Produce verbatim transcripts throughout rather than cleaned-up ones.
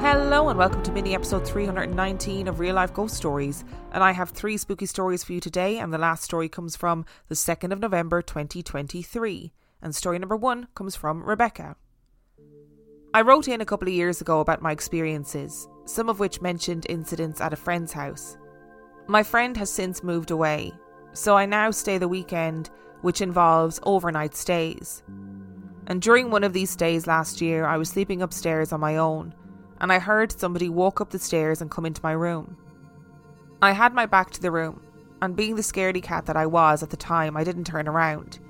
Hello and welcome to mini episode three hundred nineteen of Real Life Ghost Stories, and I have three spooky stories for you today, and the last story comes from the second of November twenty twenty-three, and story number one comes from Rebecca. I wrote in a couple of years ago about my experiences, some of which mentioned incidents at a friend's house. My friend has since moved away, so I now stay the weekend, which involves overnight stays. And during one of these stays last year, I was sleeping upstairs on my own, and I heard somebody walk up the stairs and come into my room. I had my back to the room, and being the scaredy cat that I was at the time, I didn't turn around.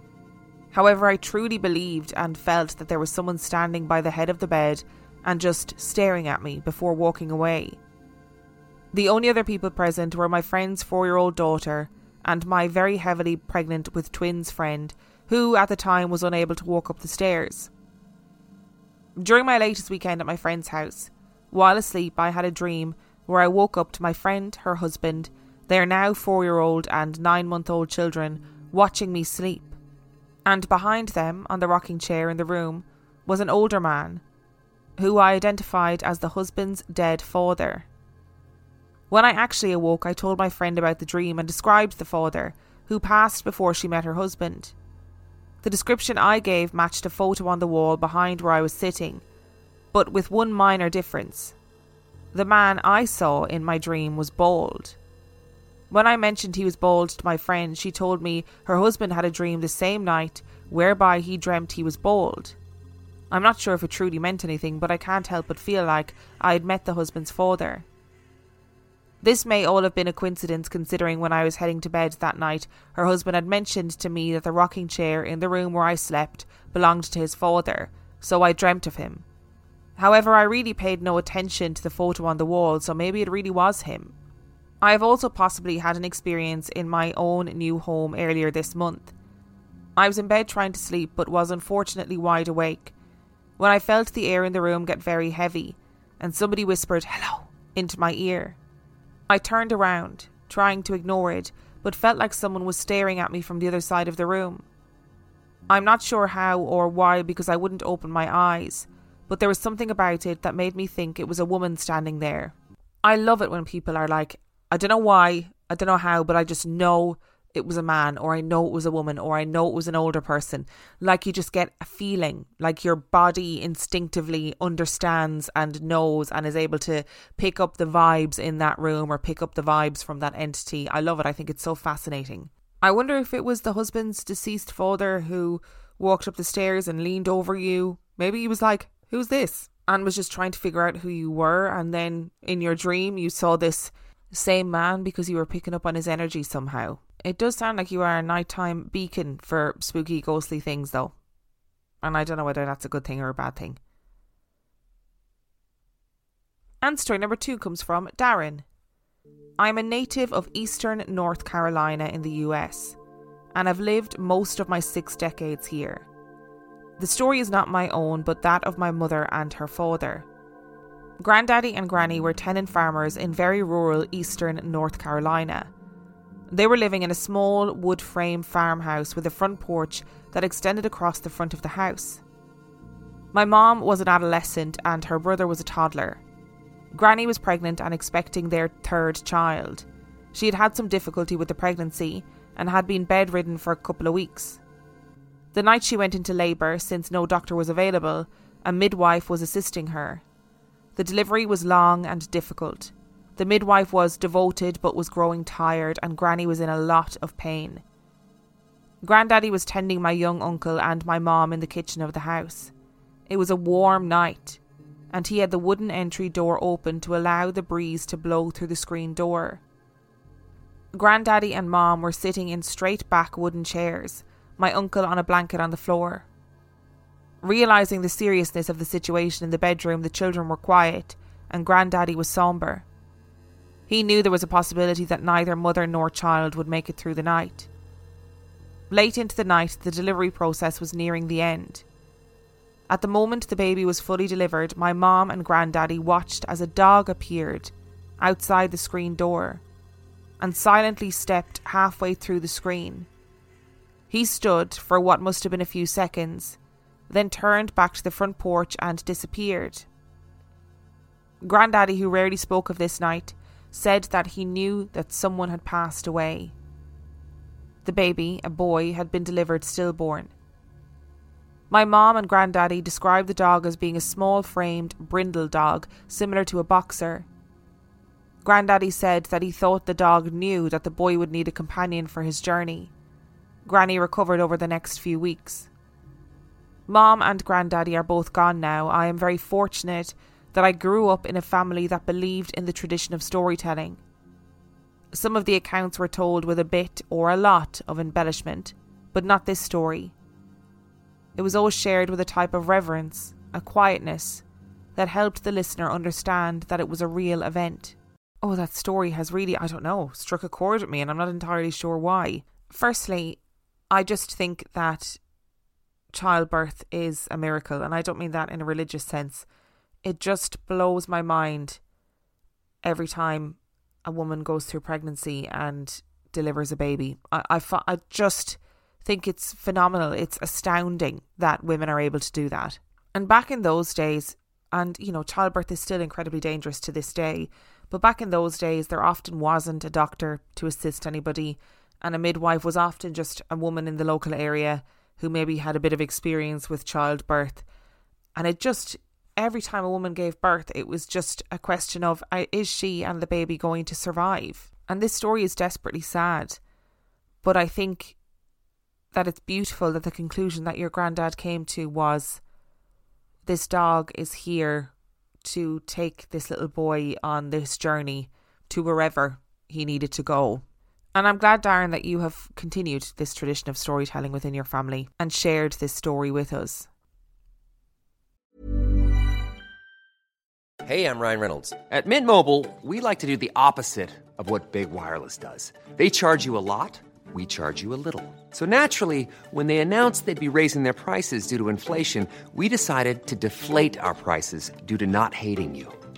However, I truly believed and felt that there was someone standing by the head of the bed and just staring at me before walking away. The only other people present were my friend's four-year-old daughter and my very heavily pregnant with twins friend, who at the time was unable to walk up the stairs. During my latest weekend at my friend's house, while asleep, I had a dream where I woke up to my friend, her husband, their now four-year-old and nine-month-old children watching me sleep. And behind them, on the rocking chair in the room, was an older man, who I identified as the husband's dead father. When I actually awoke, I told my friend about the dream and described the father, who passed before she met her husband. The description I gave matched a photo on the wall behind where I was sitting, but with one minor difference. The man I saw in my dream was bald. When I mentioned he was bald to my friend, she told me her husband had a dream the same night whereby he dreamt he was bald. I'm not sure if it truly meant anything, but I can't help but feel like I had met the husband's father. This may all have been a coincidence, considering when I was heading to bed that night, her husband had mentioned to me that the rocking chair in the room where I slept belonged to his father, so I dreamt of him. However, I really paid no attention to the photo on the wall, so maybe it really was him. I have also possibly had an experience in my own new home earlier this month. I was in bed trying to sleep, but was unfortunately wide awake, when I felt the air in the room get very heavy, and somebody whispered, "Hello," into my ear. I turned around, trying to ignore it, but felt like someone was staring at me from the other side of the room. I'm not sure how or why, because I wouldn't open my eyes, but there was something about it that made me think it was a woman standing there. I love it when people are like, I don't know why, I don't know how, but I just know it was a man, or I know it was a woman, or I know it was an older person. Like you just get a feeling, like your body instinctively understands and knows and is able to pick up the vibes in that room or pick up the vibes from that entity. I love it. I think it's so fascinating. I wonder if it was the husband's deceased father who walked up the stairs and leaned over you. Maybe he was like, "Who's this?" and was just trying to figure out who you were. And then in your dream, you saw this same man because you were picking up on his energy somehow. It does sound like you are a nighttime beacon for spooky, ghostly things, though. And I don't know whether that's a good thing or a bad thing. And story number two comes from Darren. I'm a native of eastern North Carolina in the U S, and I've lived most of my six decades here. The story is not my own, but that of my mother and her father. Granddaddy and Granny were tenant farmers in very rural eastern North Carolina. They were living in a small wood frame farmhouse with a front porch that extended across the front of the house. My mom was an adolescent and her brother was a toddler. Granny was pregnant and expecting their third child. She had had some difficulty with the pregnancy and had been bedridden for a couple of weeks. The night she went into labour, since no doctor was available, a midwife was assisting her. The delivery was long and difficult. The midwife was devoted but was growing tired, and Granny was in a lot of pain. Granddaddy was tending my young uncle and my mom in the kitchen of the house. It was a warm night, and he had the wooden entry door open to allow the breeze to blow through the screen door. Granddaddy and mom were sitting in straight back wooden chairs, my uncle on a blanket on the floor. Realising the seriousness of the situation in the bedroom, the children were quiet and Granddaddy was sombre. He knew there was a possibility that neither mother nor child would make it through the night. Late into the night, the delivery process was nearing the end. At the moment the baby was fully delivered, my mom and Granddaddy watched as a dog appeared outside the screen door and silently stepped halfway through the screen. He stood for what must have been a few seconds, then turned back to the front porch and disappeared. Granddaddy, who rarely spoke of this night, said that he knew that someone had passed away. The baby, a boy, had been delivered stillborn. My mom and Granddaddy described the dog as being a small-framed, brindle dog, similar to a boxer. Granddaddy said that he thought the dog knew that the boy would need a companion for his journey. Granny recovered over the next few weeks. Mom and Granddaddy are both gone now. I am very fortunate that I grew up in a family that believed in the tradition of storytelling. Some of the accounts were told with a bit or a lot of embellishment, but not this story. It was all shared with a type of reverence, a quietness, that helped the listener understand that it was a real event. Oh, that story has really, I don't know, struck a chord with me, and I'm not entirely sure why. Firstly, I just think that childbirth is a miracle, and I don't mean that in a religious sense. It just blows my mind every time a woman goes through pregnancy and delivers a baby. I, I, I just think it's phenomenal. It's astounding that women are able to do that. And back in those days, and you know, childbirth is still incredibly dangerous to this day, but back in those days, there often wasn't a doctor to assist anybody, and a midwife was often just a woman in the local area who maybe had a bit of experience with childbirth. And it just, every time a woman gave birth, it was just a question of, is she and the baby going to survive? And this story is desperately sad. But I think that it's beautiful that the conclusion that your granddad came to was, this dog is here to take this little boy on this journey to wherever he needed to go. And I'm glad, Darren, that you have continued this tradition of storytelling within your family and shared this story with us. Hey, I'm Ryan Reynolds. At Mint Mobile, we like to do the opposite of what Big Wireless does. They charge you a lot, we charge you a little. So naturally, when they announced they'd be raising their prices due to inflation, we decided to deflate our prices due to not hating you.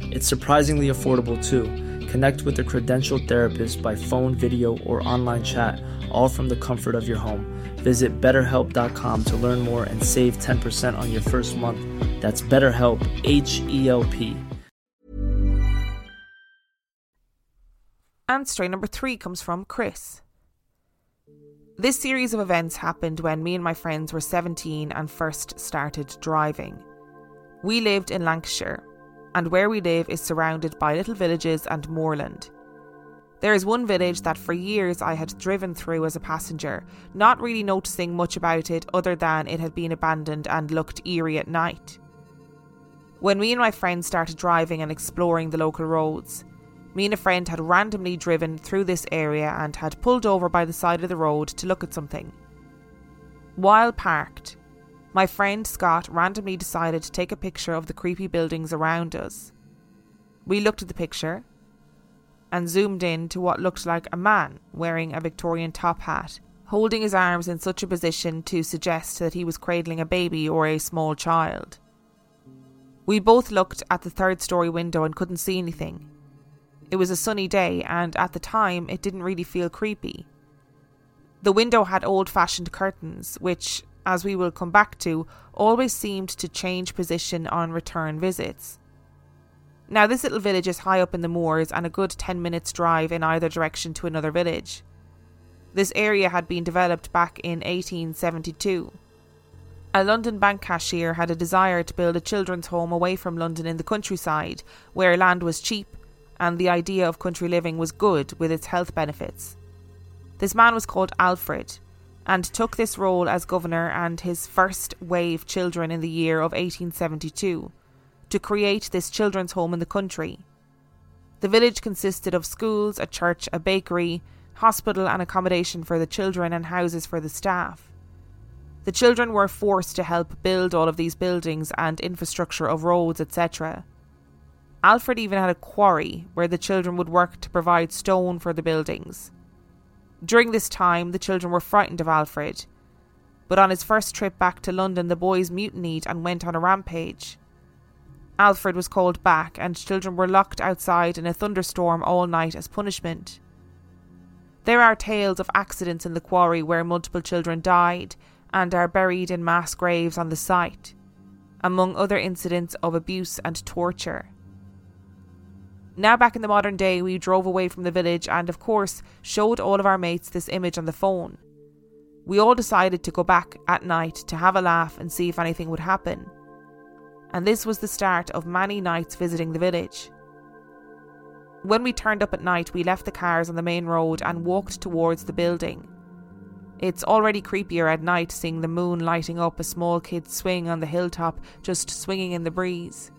It's surprisingly affordable too. Connect with a credentialed therapist by phone, video, or online chat, all from the comfort of your home. Visit better help dot com to learn more and save ten percent on your first month. That's BetterHelp, H E L P. And story number three comes from Chris. This series of events happened when me and my friends were seventeen and first started driving. We lived in Lancashire, and where we live is surrounded by little villages and moorland. There is one village that for years I had driven through as a passenger, not really noticing much about it other than it had been abandoned and looked eerie at night. When me and my friends started driving and exploring the local roads, me and a friend had randomly driven through this area and had pulled over by the side of the road to look at something. While parked, my friend Scott randomly decided to take a picture of the creepy buildings around us. We looked at the picture and zoomed in to what looked like a man wearing a Victorian top hat, holding his arms in such a position to suggest that he was cradling a baby or a small child. We both looked at the third story window and couldn't see anything. It was a sunny day, and at the time, it didn't really feel creepy. The window had old-fashioned curtains, which, as we will come back to, always seemed to change position on return visits. Now, this little village is high up in the moors and a good ten minutes drive in either direction to another village. This area had been developed back in eighteen seventy-two. A London bank cashier had a desire to build a children's home away from London in the countryside, where land was cheap and the idea of country living was good with its health benefits. This man was called Alfred and took this role as governor and his first wave children in the year of eighteen seventy-two. To create this children's home in the country. The village consisted of schools, a church, a bakery, hospital and accommodation for the children and houses for the staff. The children were forced to help build all of these buildings and infrastructure of roads, et cetera. Alfred even had a quarry where the children would work to provide stone for the buildings. During this time, the children were frightened of Alfred, but on his first trip back to London, the boys mutinied and went on a rampage. Alfred was called back and children were locked outside in a thunderstorm all night as punishment. There are tales of accidents in the quarry where multiple children died and are buried in mass graves on the site, among other incidents of abuse and torture. Now back in the modern day, we drove away from the village and of course showed all of our mates this image on the phone. We all decided to go back at night to have a laugh and see if anything would happen. And this was the start of many nights visiting the village. When we turned up at night, we left the cars on the main road and walked towards the building. It's already creepier at night seeing the moon lighting up a small kid's swing on the hilltop, just swinging in the breeze.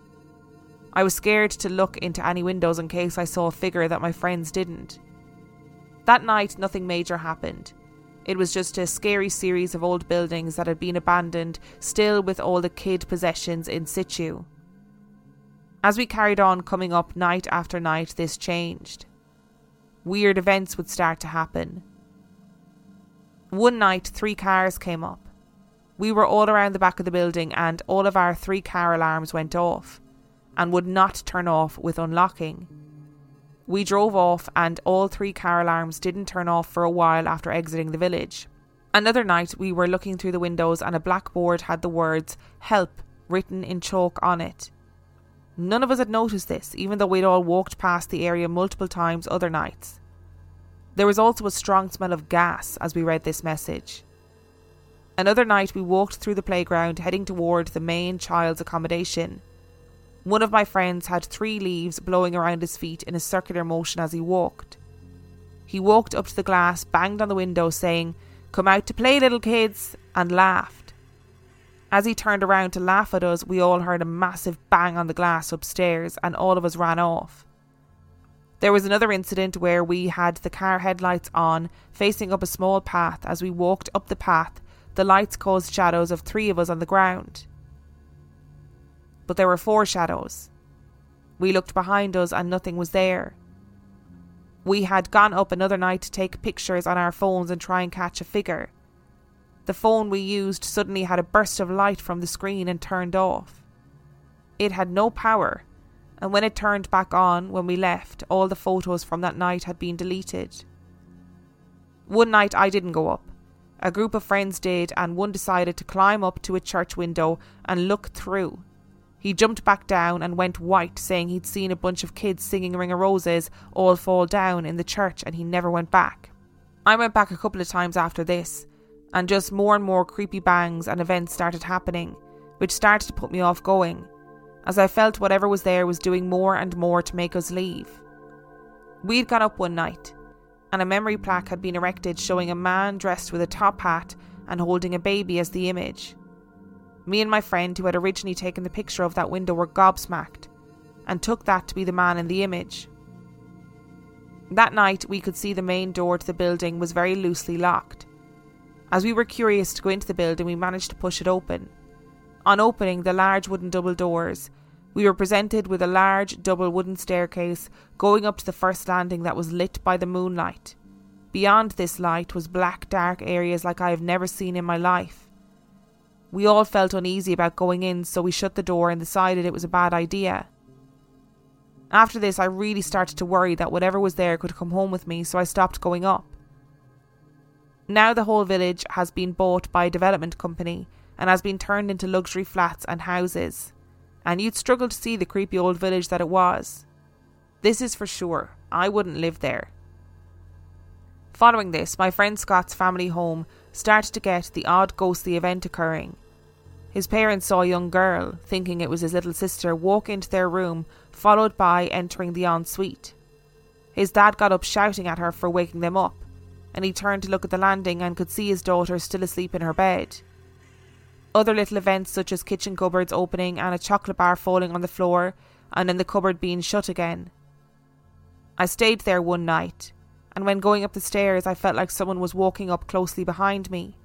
I was scared to look into any windows in case I saw a figure that my friends didn't. That night, nothing major happened. It was just a scary series of old buildings that had been abandoned, still with all the kid possessions in situ. As we carried on coming up night after night, this changed. Weird events would start to happen. One night, three cars came up. We were all around the back of the building and all of our three car alarms went off and would not turn off with unlocking. We drove off and all three car alarms didn't turn off for a while after exiting the village. Another night we were looking through the windows and a blackboard had the words "Help" written in chalk on it. None of us had noticed this, even though we'd all walked past the area multiple times other nights. There was also a strong smell of gas as we read this message. Another night we walked through the playground heading toward the main child's accommodation. One of my friends had three leaves blowing around his feet in a circular motion as he walked. He walked up to the glass, banged on the window saying, "Come out to play, little kids," and laughed. As he turned around to laugh at us, we all heard a massive bang on the glass upstairs and all of us ran off. There was another incident where we had the car headlights on, facing up a small path. As we walked up the path, the lights caused shadows of three of us on the ground. But there were four shadows. We looked behind us and nothing was there. We had gone up another night to take pictures on our phones and try and catch a figure. The phone we used suddenly had a burst of light from the screen and turned off. It had no power, and when it turned back on when we left, all the photos from that night had been deleted. One night I didn't go up. A group of friends did, and one decided to climb up to a church window and look through. He jumped back down and went white, saying he'd seen a bunch of kids singing Ring of Roses all fall down in the church and he never went back. I went back a couple of times after this, and just more and more creepy bangs and events started happening, which started to put me off going, as I felt whatever was there was doing more and more to make us leave. We'd gone up one night, and a memory plaque had been erected showing a man dressed with a top hat and holding a baby as the image. Me and my friend who had originally taken the picture of that window were gobsmacked and took that to be the man in the image. That night we could see the main door to the building was very loosely locked. As we were curious to go into the building, we managed to push it open. On opening the large wooden double doors, we were presented with a large double wooden staircase going up to the first landing that was lit by the moonlight. Beyond this light was black, dark areas like I have never seen in my life. We all felt uneasy about going in, so we shut the door and decided it was a bad idea. After this, I really started to worry that whatever was there could come home with me, so I stopped going up. Now the whole village has been bought by a development company and has been turned into luxury flats and houses, and you'd struggle to see the creepy old village that it was. This is for sure. I wouldn't live there. Following this, my friend Scott's family home started to get the odd ghostly event occurring. His parents saw a young girl, thinking it was his little sister, walk into their room, followed by entering the ensuite. His dad got up shouting at her for waking them up, and he turned to look at the landing and could see his daughter still asleep in her bed. Other little events such as kitchen cupboards opening and a chocolate bar falling on the floor and then the cupboard being shut again. I stayed there one night, and when going up the stairs I felt like someone was walking up closely behind me.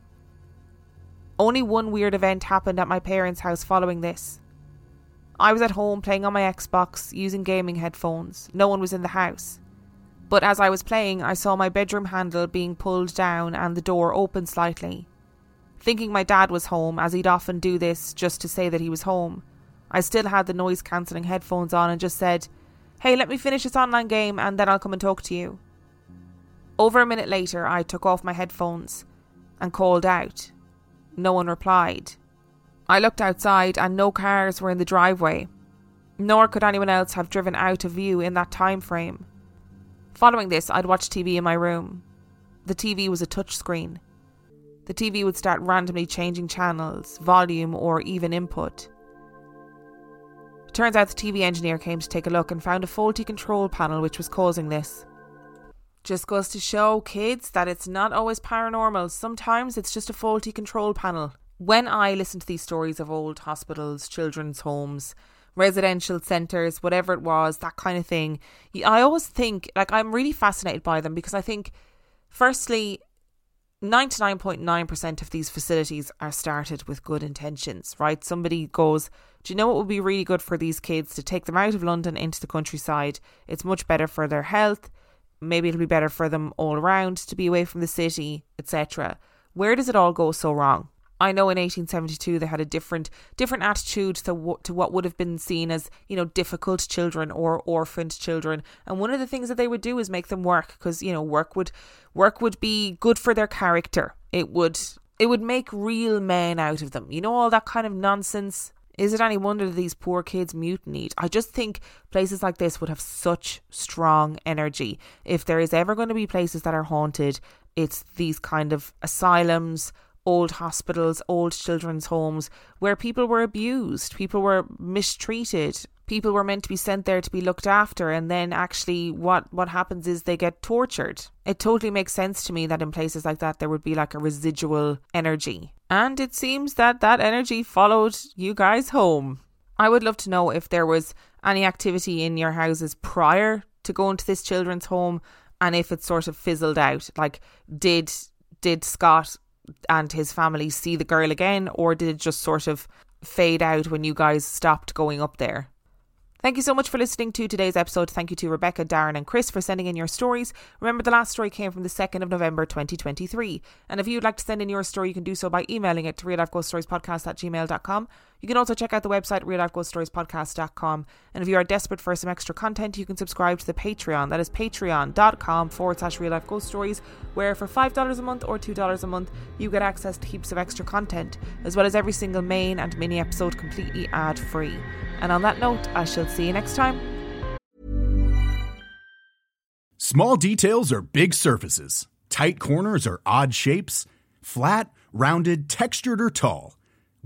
Only one weird event happened at my parents' house following this. I was at home playing on my Xbox using gaming headphones. No one was in the house. But as I was playing, I saw my bedroom handle being pulled down and the door open slightly. Thinking my dad was home, as he'd often do this just to say that he was home, I still had the noise-cancelling headphones on and just said, "Hey, let me finish this online game and then I'll come and talk to you." Over a minute later, I took off my headphones and called out. No one replied. I looked outside and no cars were in the driveway, nor could anyone else have driven out of view in that time frame. Following this, I'd watch T V in my room. The T V was a touchscreen. The T V would start randomly changing channels, volume, or even input. Turns out the T V engineer came to take a look and found a faulty control panel which was causing this. Just goes to show, kids, that it's not always paranormal. Sometimes it's just a faulty control panel. When I listen to these stories of old hospitals, children's homes, residential centres, whatever it was, that kind of thing, I always think, like, I'm really fascinated by them because I think, firstly, ninety-nine point nine percent of these facilities are started with good intentions, right? Somebody goes, do you know what would be really good for these kids? To take them out of London into the countryside. It's much better for their health. Maybe it'll be better for them all around to be away from the city, et cetera. Where does it all go so wrong? I know in eighteen seventy-two they had a different different attitude to what, to what would have been seen as, you know, difficult children or orphaned children. And one of the things that they would do is make them work because, you know, work would work would be good for their character. It would it would make real men out of them. You know, all that kind of nonsense. Is it any wonder that these poor kids mutinied? I just think places like this would have such strong energy. If there is ever going to be places that are haunted, it's these kind of asylums, old hospitals, old children's homes where people were abused, people were mistreated, people were meant to be sent there to be looked after, and then actually what, what happens is they get tortured. It totally makes sense to me that in places like that there would be like a residual energy. And it seems that that energy followed you guys home. I would love to know if there was any activity in your houses prior to going to this children's home and if it sort of fizzled out. Like, did did Scott and his family see the girl again, or did it just sort of fade out when you guys stopped going up there? Thank you so much for listening to today's episode. Thank you to Rebecca, Darren and Chris for sending in your stories. Remember, the last story came from the second of November twenty twenty-three. And if you'd like to send in your story, you can do so by emailing it to real life ghost stories podcast at gmail dot com. You can also check out the website real life ghost stories podcast dot com. And if you are desperate for some extra content, you can subscribe to the Patreon. That is patreon.com forward slash real life ghost stories, where for five dollars a month or two dollars a month, you get access to heaps of extra content, as well as every single main and mini episode completely ad free. And on that note, I shall see you next time. Small details are big surfaces. Tight corners are odd shapes. Flat, rounded, textured, or tall.